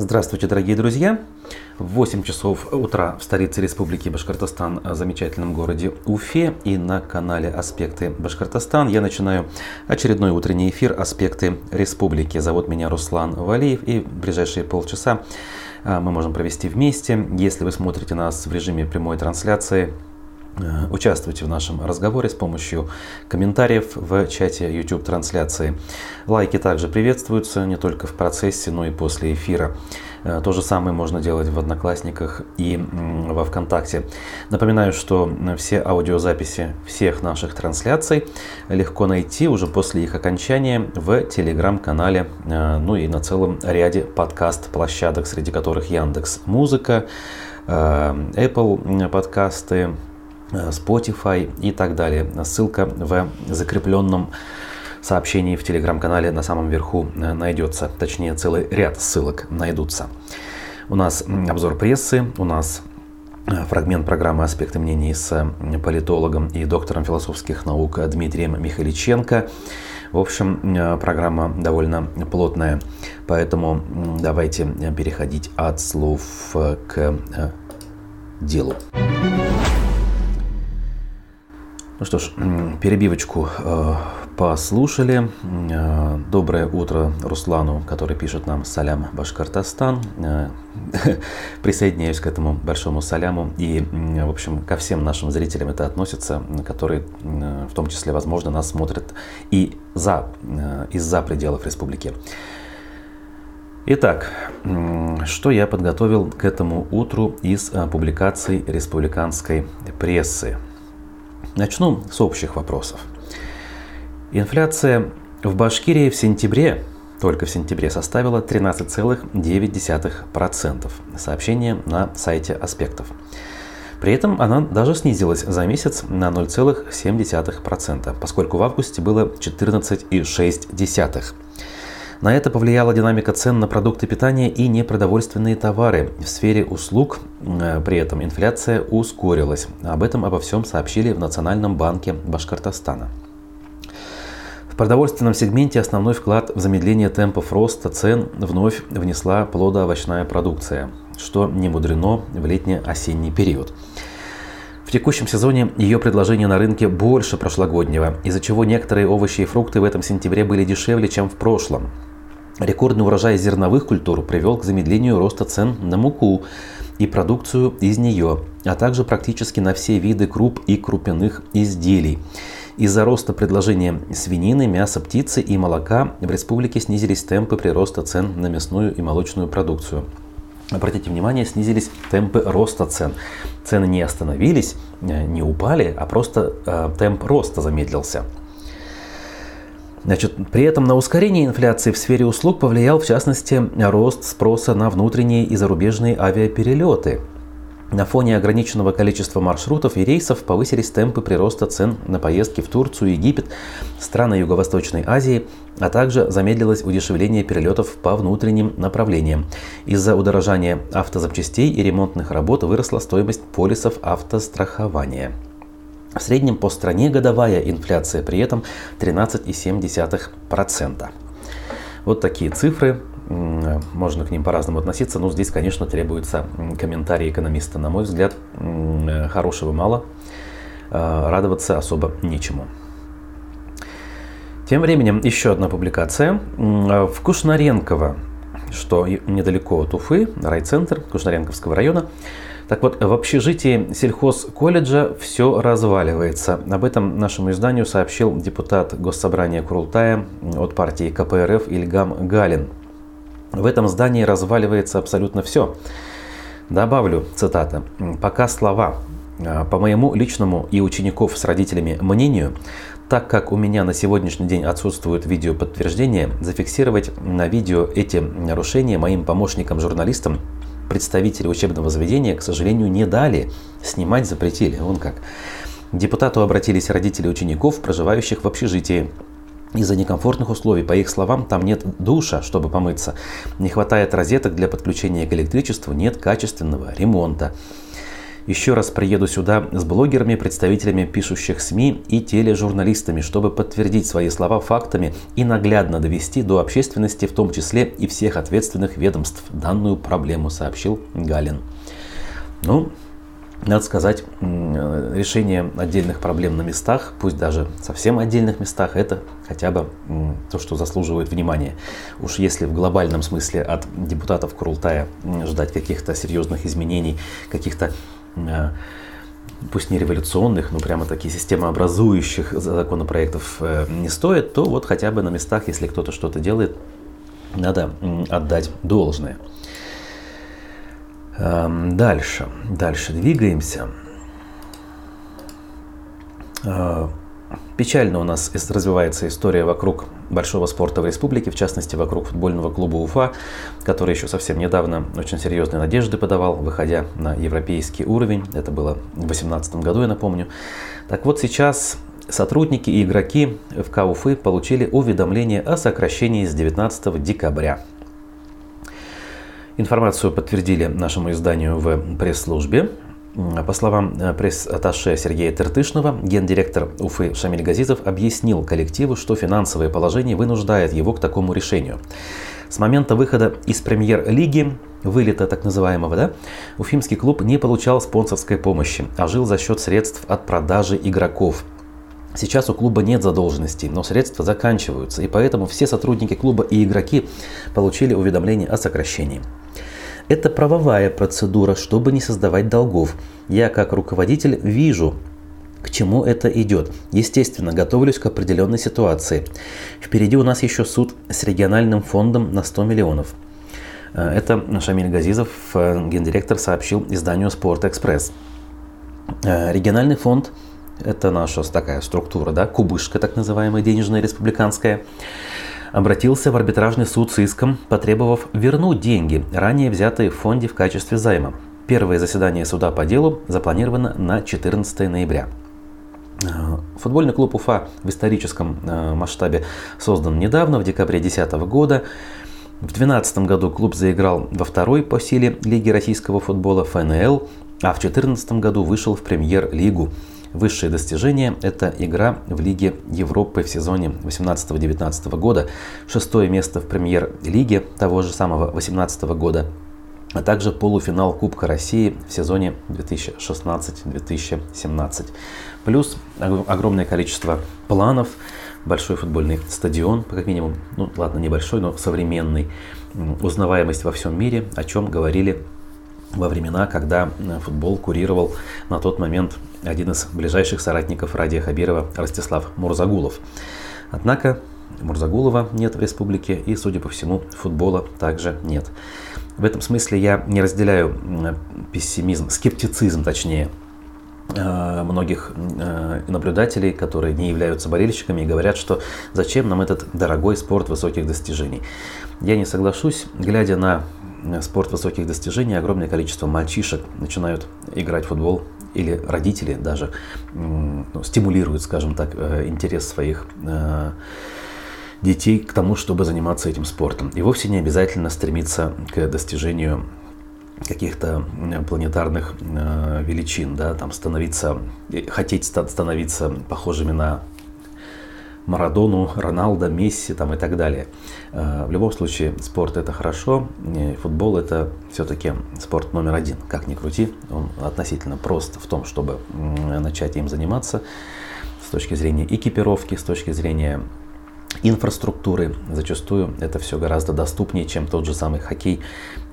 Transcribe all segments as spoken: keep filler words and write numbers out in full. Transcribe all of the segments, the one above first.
Здравствуйте, дорогие друзья! В восемь часов утра в столице Республики Башкортостан, в замечательном городе Уфе, и на канале «Аспекты Башкортостан» я начинаю очередной утренний эфир «Аспекты Республики». Зовут меня Руслан Валиев, и в ближайшие полчаса мы можем провести вместе. Если вы смотрите нас в режиме прямой трансляции, участвуйте в нашем разговоре с помощью комментариев в чате YouTube-трансляции. Лайки также приветствуются не только в процессе, но и после эфира. То же самое можно делать в Одноклассниках и во ВКонтакте. Напоминаю, что все аудиозаписи всех наших трансляций легко найти уже после их окончания в Телеграм-канале, ну и на целом ряде подкаст-площадок, среди которых Яндекс.Музыка, Apple подкасты, Spotify и так далее. Ссылка в закрепленном сообщении в телеграм-канале на самом верху найдется. Точнее, целый ряд ссылок найдутся. У нас обзор прессы, у нас фрагмент программы «Аспекты мнений» с политологом и доктором философских наук Дмитрием Михайличенко. В общем, программа довольно плотная, поэтому давайте переходить от слов к делу. Ну что ж, перебивочку э, послушали. Э, доброе утро Руслану, который пишет нам «Салям, Башкортостан». Э, присоединяюсь к этому большому саляму. И, в общем, ко всем нашим зрителям это относится, которые, э, в том числе, возможно, нас смотрят и за, э, из-за пределов республики. Итак, э, что я подготовил к этому утру из э, публикаций республиканской прессы. Начну с общих вопросов. Инфляция в Башкирии в сентябре, только в сентябре, составила тринадцать целых девять десятых процента. Сообщение на сайте «Аспектов». При этом она даже снизилась за месяц на ноль целых семь десятых процента, поскольку в августе было четырнадцать целых шесть десятых процента. На это повлияла динамика цен на продукты питания и непродовольственные товары. В сфере услуг при этом инфляция ускорилась. Об этом обо всем сообщили в Национальном банке Башкортостана. В продовольственном сегменте основной вклад в замедление темпов роста цен вновь внесла плодоовощная продукция, что не мудрено в летне-осенний период. В текущем сезоне ее предложение на рынке больше прошлогоднего, из-за чего некоторые овощи и фрукты в этом сентябре были дешевле, чем в прошлом. Рекордный урожай зерновых культур привел к замедлению роста цен на муку и продукцию из нее, а также практически на все виды круп и крупяных изделий. Из-за роста предложения свинины, мяса, птицы и молока в республике снизились темпы прироста цен на мясную и молочную продукцию. Обратите внимание, снизились темпы роста цен. Цены не остановились, не упали, а просто э, темп роста замедлился. Значит, при этом на ускорение инфляции в сфере услуг повлиял, в частности, рост спроса на внутренние и зарубежные авиаперелеты. На фоне ограниченного количества маршрутов и рейсов повысились темпы прироста цен на поездки в Турцию, Египет, страны Юго-Восточной Азии, а также замедлилось удешевление перелетов по внутренним направлениям. Из-за удорожания автозапчастей и ремонтных работ выросла стоимость полисов автострахования. В среднем по стране годовая инфляция при этом тринадцать целых семь десятых процента. Вот такие цифры. Можно к ним по-разному относиться, но здесь, конечно, требуется комментарий экономиста. На мой взгляд, хорошего мало, радоваться особо нечему. Тем временем, еще одна публикация. В Кушнаренково, что недалеко от Уфы, райцентр Кушнаренковского района. Так вот, в общежитии сельхозколледжа все разваливается. Об этом нашему изданию сообщил депутат Госсобрания Курултая от партии ка пэ эр эф Ильгам Галин. В этом здании разваливается абсолютно все. Добавлю, цитата, пока слова. По моему личному и учеников с родителями мнению, так как у меня на сегодняшний день отсутствует видеоподтверждение, зафиксировать на видео эти нарушения моим помощникам-журналистам представители учебного заведения, к сожалению, не дали, снимать запретили. Вон как. К депутату обратились родители учеников, проживающих в общежитии. Из-за некомфортных условий, по их словам, там нет душа, чтобы помыться, не хватает розеток для подключения к электричеству, нет качественного ремонта. Еще раз приеду сюда с блогерами, представителями пишущих СМИ и тележурналистами, чтобы подтвердить свои слова фактами и наглядно довести до общественности, в том числе и всех ответственных ведомств, данную проблему, сообщил Галин. Ну, надо сказать, решение отдельных проблем на местах, пусть даже совсем отдельных местах, это хотя бы то, что заслуживает внимания. Уж если в глобальном смысле от депутатов Курултая ждать каких-то серьезных изменений, каких-то, пусть не революционных, но прямо такие системообразующих законопроектов не стоит, то вот хотя бы на местах, если кто-то что-то делает, надо отдать должное. Дальше, дальше двигаемся. Печально у нас развивается история вокруг большого спорта в республике, в частности вокруг футбольного клуба Уфа, который еще совсем недавно очень серьезные надежды подавал, выходя на европейский уровень. Это было в две тысячи восемнадцатом году, я напомню. Так вот, сейчас сотрудники и игроки ФК Уфы получили уведомление о сокращении с девятнадцатого декабря. Информацию подтвердили нашему изданию в пресс-службе. По словам пресс-атташе Сергея Тертышного, гендиректор Уфы Шамиль Газизов объяснил коллективу, что финансовое положение вынуждает его к такому решению. С момента выхода из премьер-лиги, вылета так называемого, да, уфимский клуб не получал спонсорской помощи, а жил за счет средств от продажи игроков. Сейчас у клуба нет задолженностей, но средства заканчиваются, и поэтому все сотрудники клуба и игроки получили уведомление о сокращении. Это правовая процедура, чтобы не создавать долгов. Я, как руководитель, вижу, к чему это идет. Естественно, готовлюсь к определенной ситуации. Впереди у нас еще суд с региональным фондом на сто миллионов. Это Шамиль Газизов, гендиректор, сообщил изданию «Спорт-Экспресс». Региональный фонд — это наша такая структура, да, кубышка, так называемая, денежная республиканская, обратился в арбитражный суд с иском, потребовав вернуть деньги, ранее взятые в фонде в качестве займа. Первое заседание суда по делу запланировано на четырнадцатое ноября. Футбольный клуб Уфа в историческом масштабе создан недавно, в декабре две тысячи десятого года. В две тысячи двенадцатом году клуб заиграл во второй по силе Лиги российского футбола эф эн эл, а в две тысячи четырнадцатом году вышел в премьер-лигу. Высшее достижение – это игра в Лиге Европы в сезоне восемнадцатого-девятнадцатого года, шестое место в премьер-лиге того же самого восемнадцатого года, а также полуфинал Кубка России в сезоне две тысячи шестнадцатый — две тысячи семнадцатый. Плюс огромное количество планов, большой футбольный стадион, как минимум, ну ладно, небольшой, но современный, узнаваемость во всем мире, о чем говорили во времена, когда футбол курировал на тот момент один из ближайших соратников Радия Хабирова, Ростислав Мурзагулов. Однако Мурзагулова нет в республике, и, судя по всему, футбола также нет. В этом смысле я не разделяю пессимизм, скептицизм, точнее, многих наблюдателей, которые не являются болельщиками и говорят, что зачем нам этот дорогой спорт высоких достижений. Я не соглашусь, глядя на спорт высоких достижений, огромное количество мальчишек начинают играть в футбол, или родители даже ну, стимулируют, скажем так, интерес своих э, детей к тому, чтобы заниматься этим спортом. И вовсе не обязательно стремиться к достижению каких-то планетарных э, величин, да, там становиться, хотеть становиться похожими на Марадону, Роналдо, Месси там, и так далее. В любом случае, спорт — это хорошо, футбол — это все-таки спорт номер один, как ни крути. Он относительно прост в том, чтобы начать им заниматься с точки зрения экипировки, с точки зрения инфраструктуры. Зачастую это все гораздо доступнее, чем тот же самый хоккей,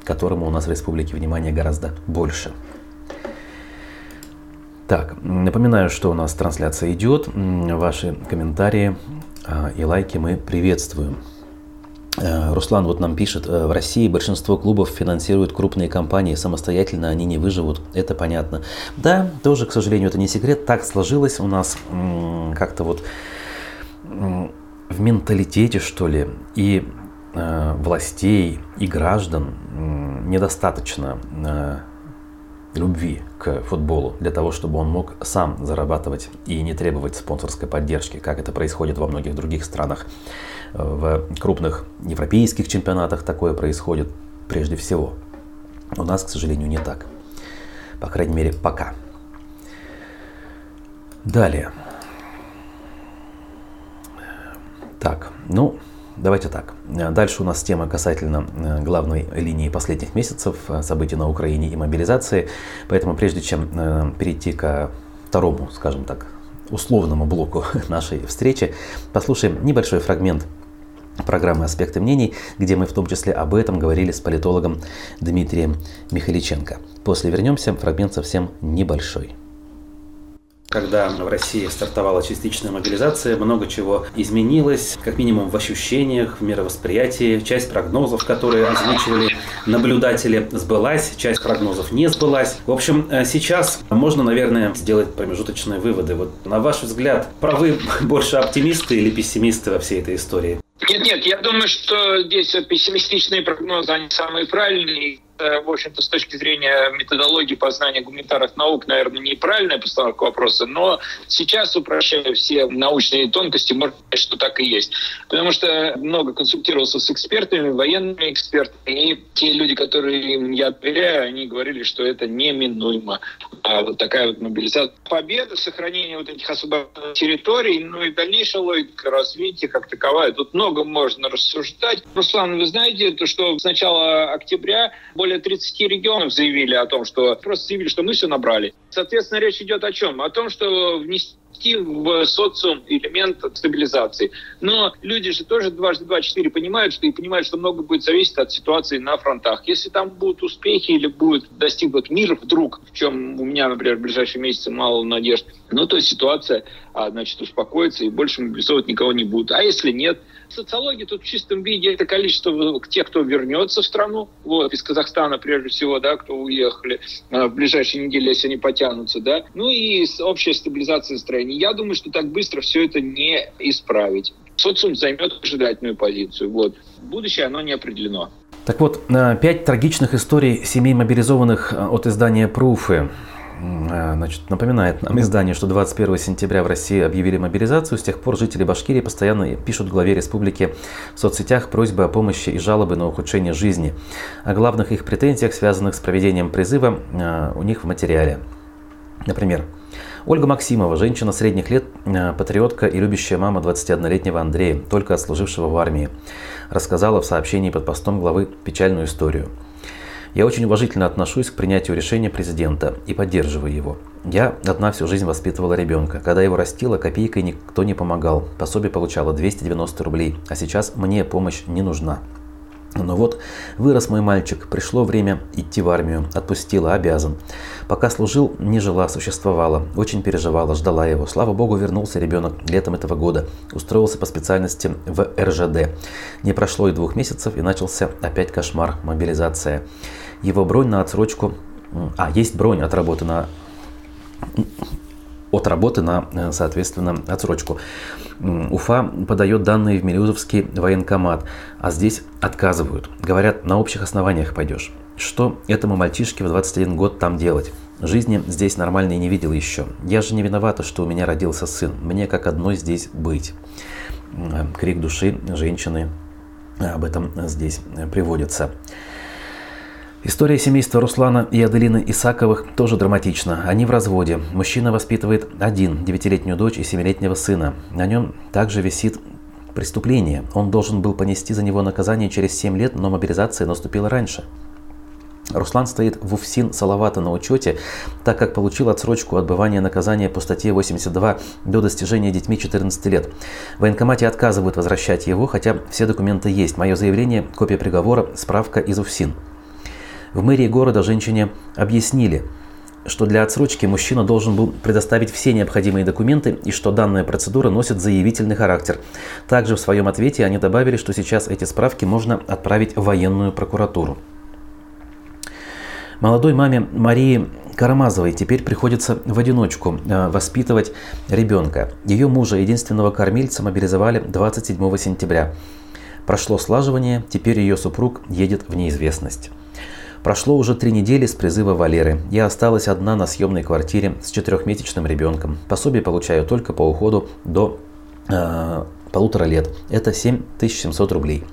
которому у нас в республике внимания гораздо больше. Так, напоминаю, что у нас трансляция идет, ваши комментарии и лайки мы приветствуем. Руслан вот нам пишет: в России большинство клубов финансируют крупные компании, самостоятельно они не выживут, это понятно. Да, тоже, к сожалению, это не секрет, так сложилось у нас как-то вот в менталитете, что ли, и властей, и граждан недостаточно любви к футболу для того, чтобы он мог сам зарабатывать и не требовать спонсорской поддержки, как это происходит во многих других странах. В крупных европейских чемпионатах такое происходит прежде всего. У нас, к сожалению, не так. по крайней мере, пока. Далее. Так, ну, давайте так. Дальше у нас тема касательно главной линии последних месяцев, событий на Украине и мобилизации. Поэтому прежде чем перейти ко второму, скажем так, условному блоку нашей встречи, послушаем небольшой фрагмент программы «Аспекты мнений», где мы в том числе об этом говорили с политологом Дмитрием Михайличенко. После вернемся, фрагмент совсем небольшой. Когда в России стартовала частичная мобилизация, много чего изменилось, как минимум в ощущениях, в мировосприятии. Часть прогнозов, которые озвучивали наблюдатели, сбылась, часть прогнозов не сбылась. В общем, сейчас можно, наверное, сделать промежуточные выводы. Вот, на ваш взгляд, правы больше оптимисты или пессимисты во всей этой истории? Нет, нет, я думаю, что здесь пессимистичные прогнозы, они самые правильные. В общем-то, с точки зрения методологии познания гуманитарных наук, наверное, неправильная постановка вопроса, но сейчас, упрощая все научные тонкости, можно сказать, что так и есть. Потому что много консультировался с экспертами, военными экспертами, и те люди, которые я доверяю, они говорили, что это неминуемо. А вот такая вот мобилизация. Победа, сохранение вот этих освобожденных территорий, ну и дальнейшая логика развития как таковая. Тут много можно рассуждать. Руслан, вы знаете, то, что с начала октября более тридцати регионов заявили о том, что просто заявили, что мы все набрали. Соответственно, речь идет о чем? О том, что внести в социум элемент стабилизации. Но люди же тоже дважды два-четыре понимают, что и понимают, что много будет зависеть от ситуации на фронтах. Если там будут успехи или будет достигнут мир вдруг, в чем у меня, например, в ближайшие месяцы мало надежд, ну то ситуация, значит, успокоится и больше мобилизовать никого не будут. А если нет? Социология тут в чистом виде это количество тех, кто вернется в страну, вот, из Казахстана прежде всего, да, кто уехали в ближайшие недели, если они потянутся, да. Ну и общая стабилизация настроения. Я думаю, что так быстро все это не исправить. Социум займет ожидательную позицию. Вот. Будущее, оно не определено. Так вот, пять трагичных историй семей мобилизованных от издания Proofy. Значит, напоминает нам издание, что двадцать первого сентября в России объявили мобилизацию. С тех пор жители Башкирии постоянно пишут главе республики в соцсетях просьбы о помощи и жалобы на ухудшение жизни. О главных их претензиях, связанных с проведением призыва, у них в материале. Например, Ольга Максимова, женщина средних лет, патриотка и любящая мама двадцатиоднолетнего Андрея, только отслужившего в армии, рассказала в сообщении под постом главы печальную историю. «Я очень уважительно отношусь к принятию решения президента и поддерживаю его. Я одна всю жизнь воспитывала ребенка. Когда его растила, копейкой никто не помогал. Пособие получала двести девяносто рублей, а сейчас мне помощь не нужна. Но вот вырос мой мальчик, пришло время идти в армию, отпустила, обязан. Пока служил, не жила, существовала, очень переживала, ждала его. Слава богу, вернулся ребенок летом этого года, устроился по специальности в эр жэ дэ. Не прошло и двух месяцев, и начался опять кошмар, мобилизация. Его бронь на отсрочку... А, есть бронь от работы на... от работы на, соответственно, отсрочку. Уфа подает данные в Мелеузовский военкомат, а здесь отказывают. Говорят, на общих основаниях пойдешь. Что этому мальчишке в двадцать один год там делать? Жизни здесь нормальной не видел еще. Я же не виновата, что у меня родился сын. Мне как одной здесь быть». Крик души женщины об этом здесь приводится. История семейства Руслана и Аделины Исаковых тоже драматична. Они в разводе. Мужчина воспитывает один девятилетнюю дочь и семилетнего сына. На нем также висит преступление. Он должен был понести за него наказание через семь лет, но мобилизация наступила раньше. Руслан стоит в УФСИН Салавата на учете, так как получил отсрочку отбывания наказания по статье восемьдесят два до достижения детьми четырнадцати лет. В военкомате отказывают возвращать его, хотя все документы есть. Мое заявление, копия приговора, справка из УФСИН. В мэрии города женщине объяснили, что для отсрочки мужчина должен был предоставить все необходимые документы и что данная процедура носит заявительный характер. Также в своем ответе они добавили, что сейчас эти справки можно отправить в военную прокуратуру. Молодой маме Марии Карамазовой теперь приходится в одиночку воспитывать ребенка. Ее мужа, единственного кормильца, мобилизовали двадцать седьмого сентября. Прошло слаживание, теперь ее супруг едет в неизвестность. Прошло уже три недели с призыва Валеры. Я осталась одна на съемной квартире с четырехмесячным ребенком. Пособие получаю только по уходу до э, полутора лет. Это семь тысяч семьсот рублей.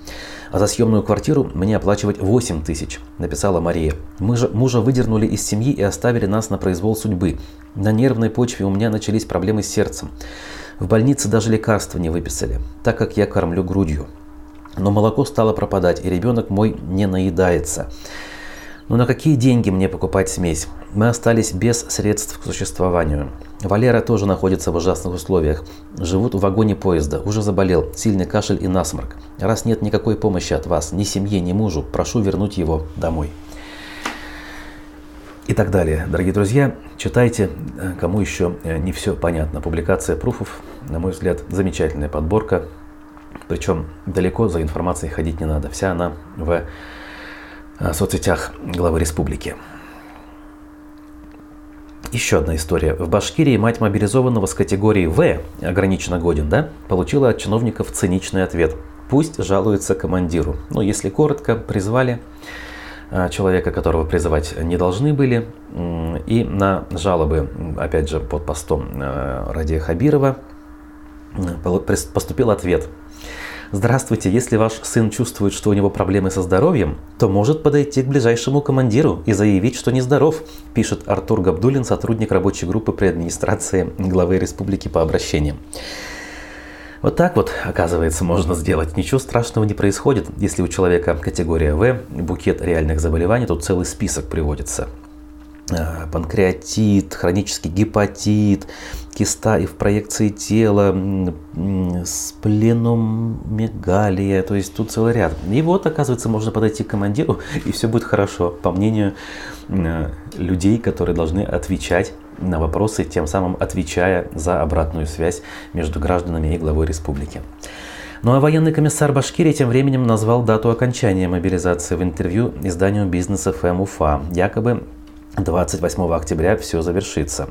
а за съемную квартиру мне оплачивать восемь тысяч, написала Мария. Мы же мужа выдернули из семьи и оставили нас на произвол судьбы. На нервной почве у меня начались проблемы с сердцем. В больнице даже лекарства не выписали, так как я кормлю грудью. Но молоко стало пропадать, и ребенок мой не наедается. Но на какие деньги мне покупать смесь? Мы остались без средств к существованию. Валера тоже находится в ужасных условиях. Живут в вагоне поезда. Уже заболел. Сильный кашель и насморк. Раз нет никакой помощи от вас, ни семье, ни мужу, прошу вернуть его домой. И так далее. Дорогие друзья, читайте, кому еще не все понятно. Публикация пруфов, на мой взгляд, замечательная подборка. Причем далеко за информацией ходить не надо. Вся она в соцсетях главы республики. Еще одна история. В Башкирии мать мобилизованного с категории В, ограниченно годен, да, получила от чиновников циничный ответ. Пусть жалуется командиру. Ну, если коротко, призвали человека, которого призывать не должны были. И на жалобы, опять же, под постом Радия Хабирова поступил ответ. Здравствуйте, если ваш сын чувствует, что у него проблемы со здоровьем, то может подойти к ближайшему командиру и заявить, что нездоров, пишет Артур Габдулин, сотрудник рабочей группы при администрации главы республики по обращениям. Вот так вот, оказывается, можно сделать. Ничего страшного не происходит, если у человека категория В, букет реальных заболеваний, тут целый список приводится. Панкреатит, хронический гепатит, киста и в проекции тела, спленомегалия, то есть тут целый ряд. И вот, оказывается, можно подойти к командиру, и все будет хорошо, по мнению людей, которые должны отвечать на вопросы, тем самым отвечая за обратную связь между гражданами и главой республики. Ну а военный комиссар Башкирии тем временем назвал дату окончания мобилизации в интервью изданию «Бизнес-ФМ-Уфа». Якобы двадцать восьмого октября все завершится.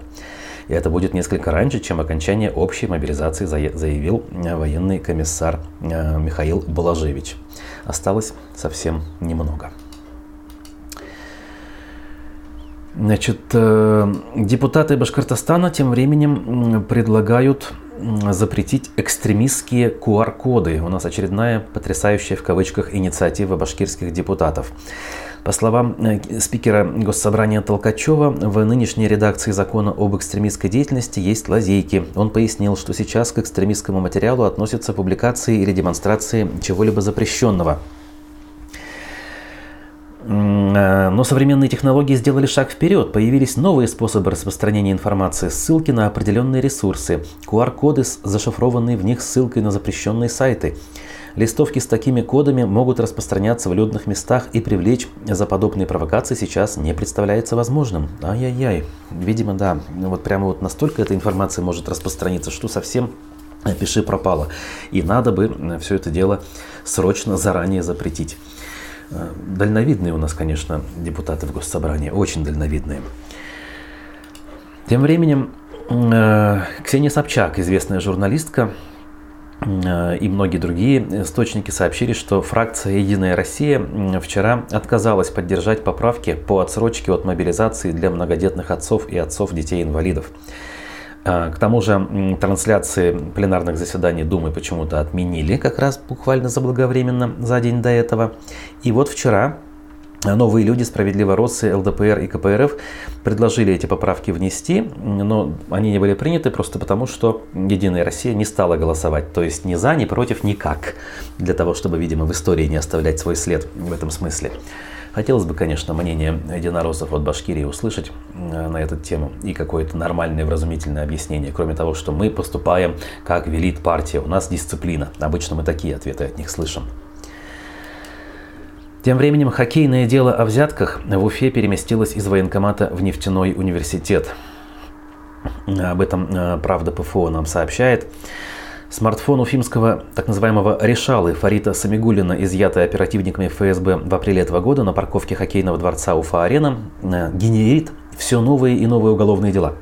И это будет несколько раньше, чем окончание общей мобилизации, заявил военный комиссар Михаил Балажевич. Осталось совсем немного. Значит, депутаты Башкортостана тем временем предлагают запретить экстремистские ку ар коды. У нас очередная потрясающая в кавычках инициатива башкирских депутатов. По словам спикера Госсобрания Толкачева, в нынешней редакции закона об экстремистской деятельности есть лазейки. Он пояснил, что сейчас к экстремистскому материалу относятся публикации или демонстрации чего-либо запрещенного. Но современные технологии сделали шаг вперед. Появились новые способы распространения информации, ссылки на определенные ресурсы, ку ар коды с зашифрованной в них ссылкой на запрещенные сайты. Листовки с такими кодами могут распространяться в людных местах, и привлечь за подобные провокации сейчас не представляется возможным. Ай-яй-яй. Видимо, да. Вот прямо вот настолько эта информация может распространиться, что совсем пиши пропало. И надо бы все это дело срочно заранее запретить. Дальновидные у нас, конечно, депутаты в Госсобрании. Очень дальновидные. Тем временем Ксения Собчак, известная журналистка, и многие другие источники сообщили, что фракция «Единая Россия» вчера отказалась поддержать поправки по отсрочке от мобилизации для многодетных отцов и отцов детей-инвалидов. К тому же трансляции пленарных заседаний Думы почему-то отменили как раз буквально заблаговременно за день до этого. И вот вчера новые люди, справедливороссы, эл дэ пэ эр и ка пэ эр эф предложили эти поправки внести, но они не были приняты просто потому, что «Единая Россия» не стала голосовать. То есть ни за, ни против, никак. Для того, чтобы, видимо, в истории не оставлять свой след в этом смысле. Хотелось бы, конечно, мнение единороссов от Башкирии услышать на эту тему и какое-то нормальное вразумительное объяснение. Кроме того, что мы поступаем, как велит партия, у нас дисциплина. Обычно мы такие ответы от них слышим. Тем временем хоккейное дело о взятках в Уфе переместилось из военкомата в нефтяной университет. Об этом «Правда ПФО» нам сообщает. Смартфон уфимского так называемого «решалы» Фарита Самигуллина, изъятый оперативниками эф эс бэ в апреле этого года на парковке хоккейного дворца Уфа-Арена, генерит все новые и новые уголовные дела.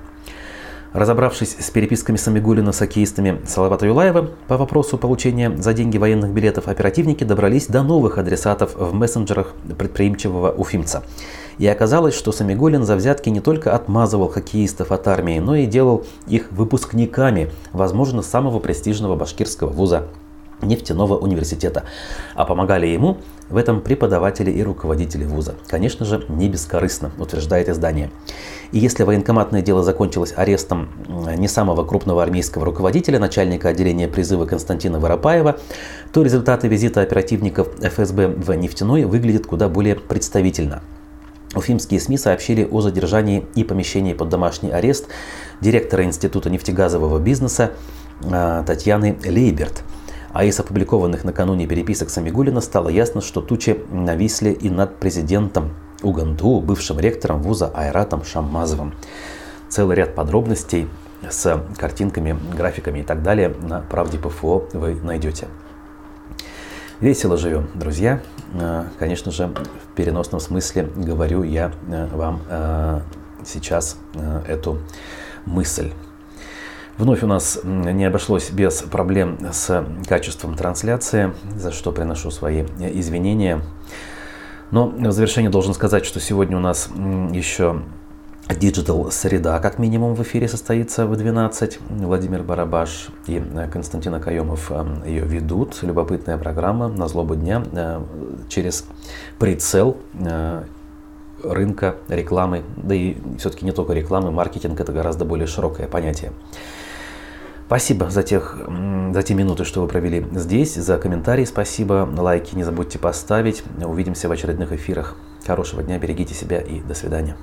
Разобравшись с переписками Самигуллина с хоккеистами Салавата Юлаева по вопросу получения за деньги военных билетов, оперативники добрались до новых адресатов в мессенджерах предприимчивого уфимца. И оказалось, что Самигуллин за взятки не только отмазывал хоккеистов от армии, но и делал их выпускниками, возможно, самого престижного башкирского вуза. нефтяного университета, а помогали ему в этом преподаватели и руководители вуза. Конечно же, не бескорыстно, утверждает издание. И если военкоматное дело закончилось арестом не самого крупного армейского руководителя, начальника отделения призыва Константина Воропаева, то результаты визита оперативников эф эс бэ в Нефтяной выглядят куда более представительно. Уфимские СМИ сообщили о задержании и помещении под домашний арест директора Института нефтегазового бизнеса Татьяны Лейберт. А из опубликованных накануне переписок Самигуллина стало ясно, что тучи нависли и над президентом УГНТУ, бывшим ректором вуза Айратом Шаммазовым. Целый ряд подробностей с картинками, графиками и так далее на «Правде ПФО» вы найдете. Весело живем, друзья. Конечно же, в переносном смысле говорю я вам сейчас эту мысль. Вновь у нас не обошлось без проблем с качеством трансляции, за что приношу свои извинения. Но в завершение должен сказать, что сегодня у нас еще Digital среда, как минимум, в эфире состоится в двенадцать. Владимир Барабаш и Константин Акаемов ее ведут. Любопытная программа на злобу дня через прицел рынка, рекламы, да и все-таки не только рекламы, маркетинг — это гораздо более широкое понятие. Спасибо за, тех, за те минуты, что вы провели здесь, за комментарии спасибо, лайки не забудьте поставить. Увидимся в очередных эфирах. Хорошего дня, берегите себя и до свидания.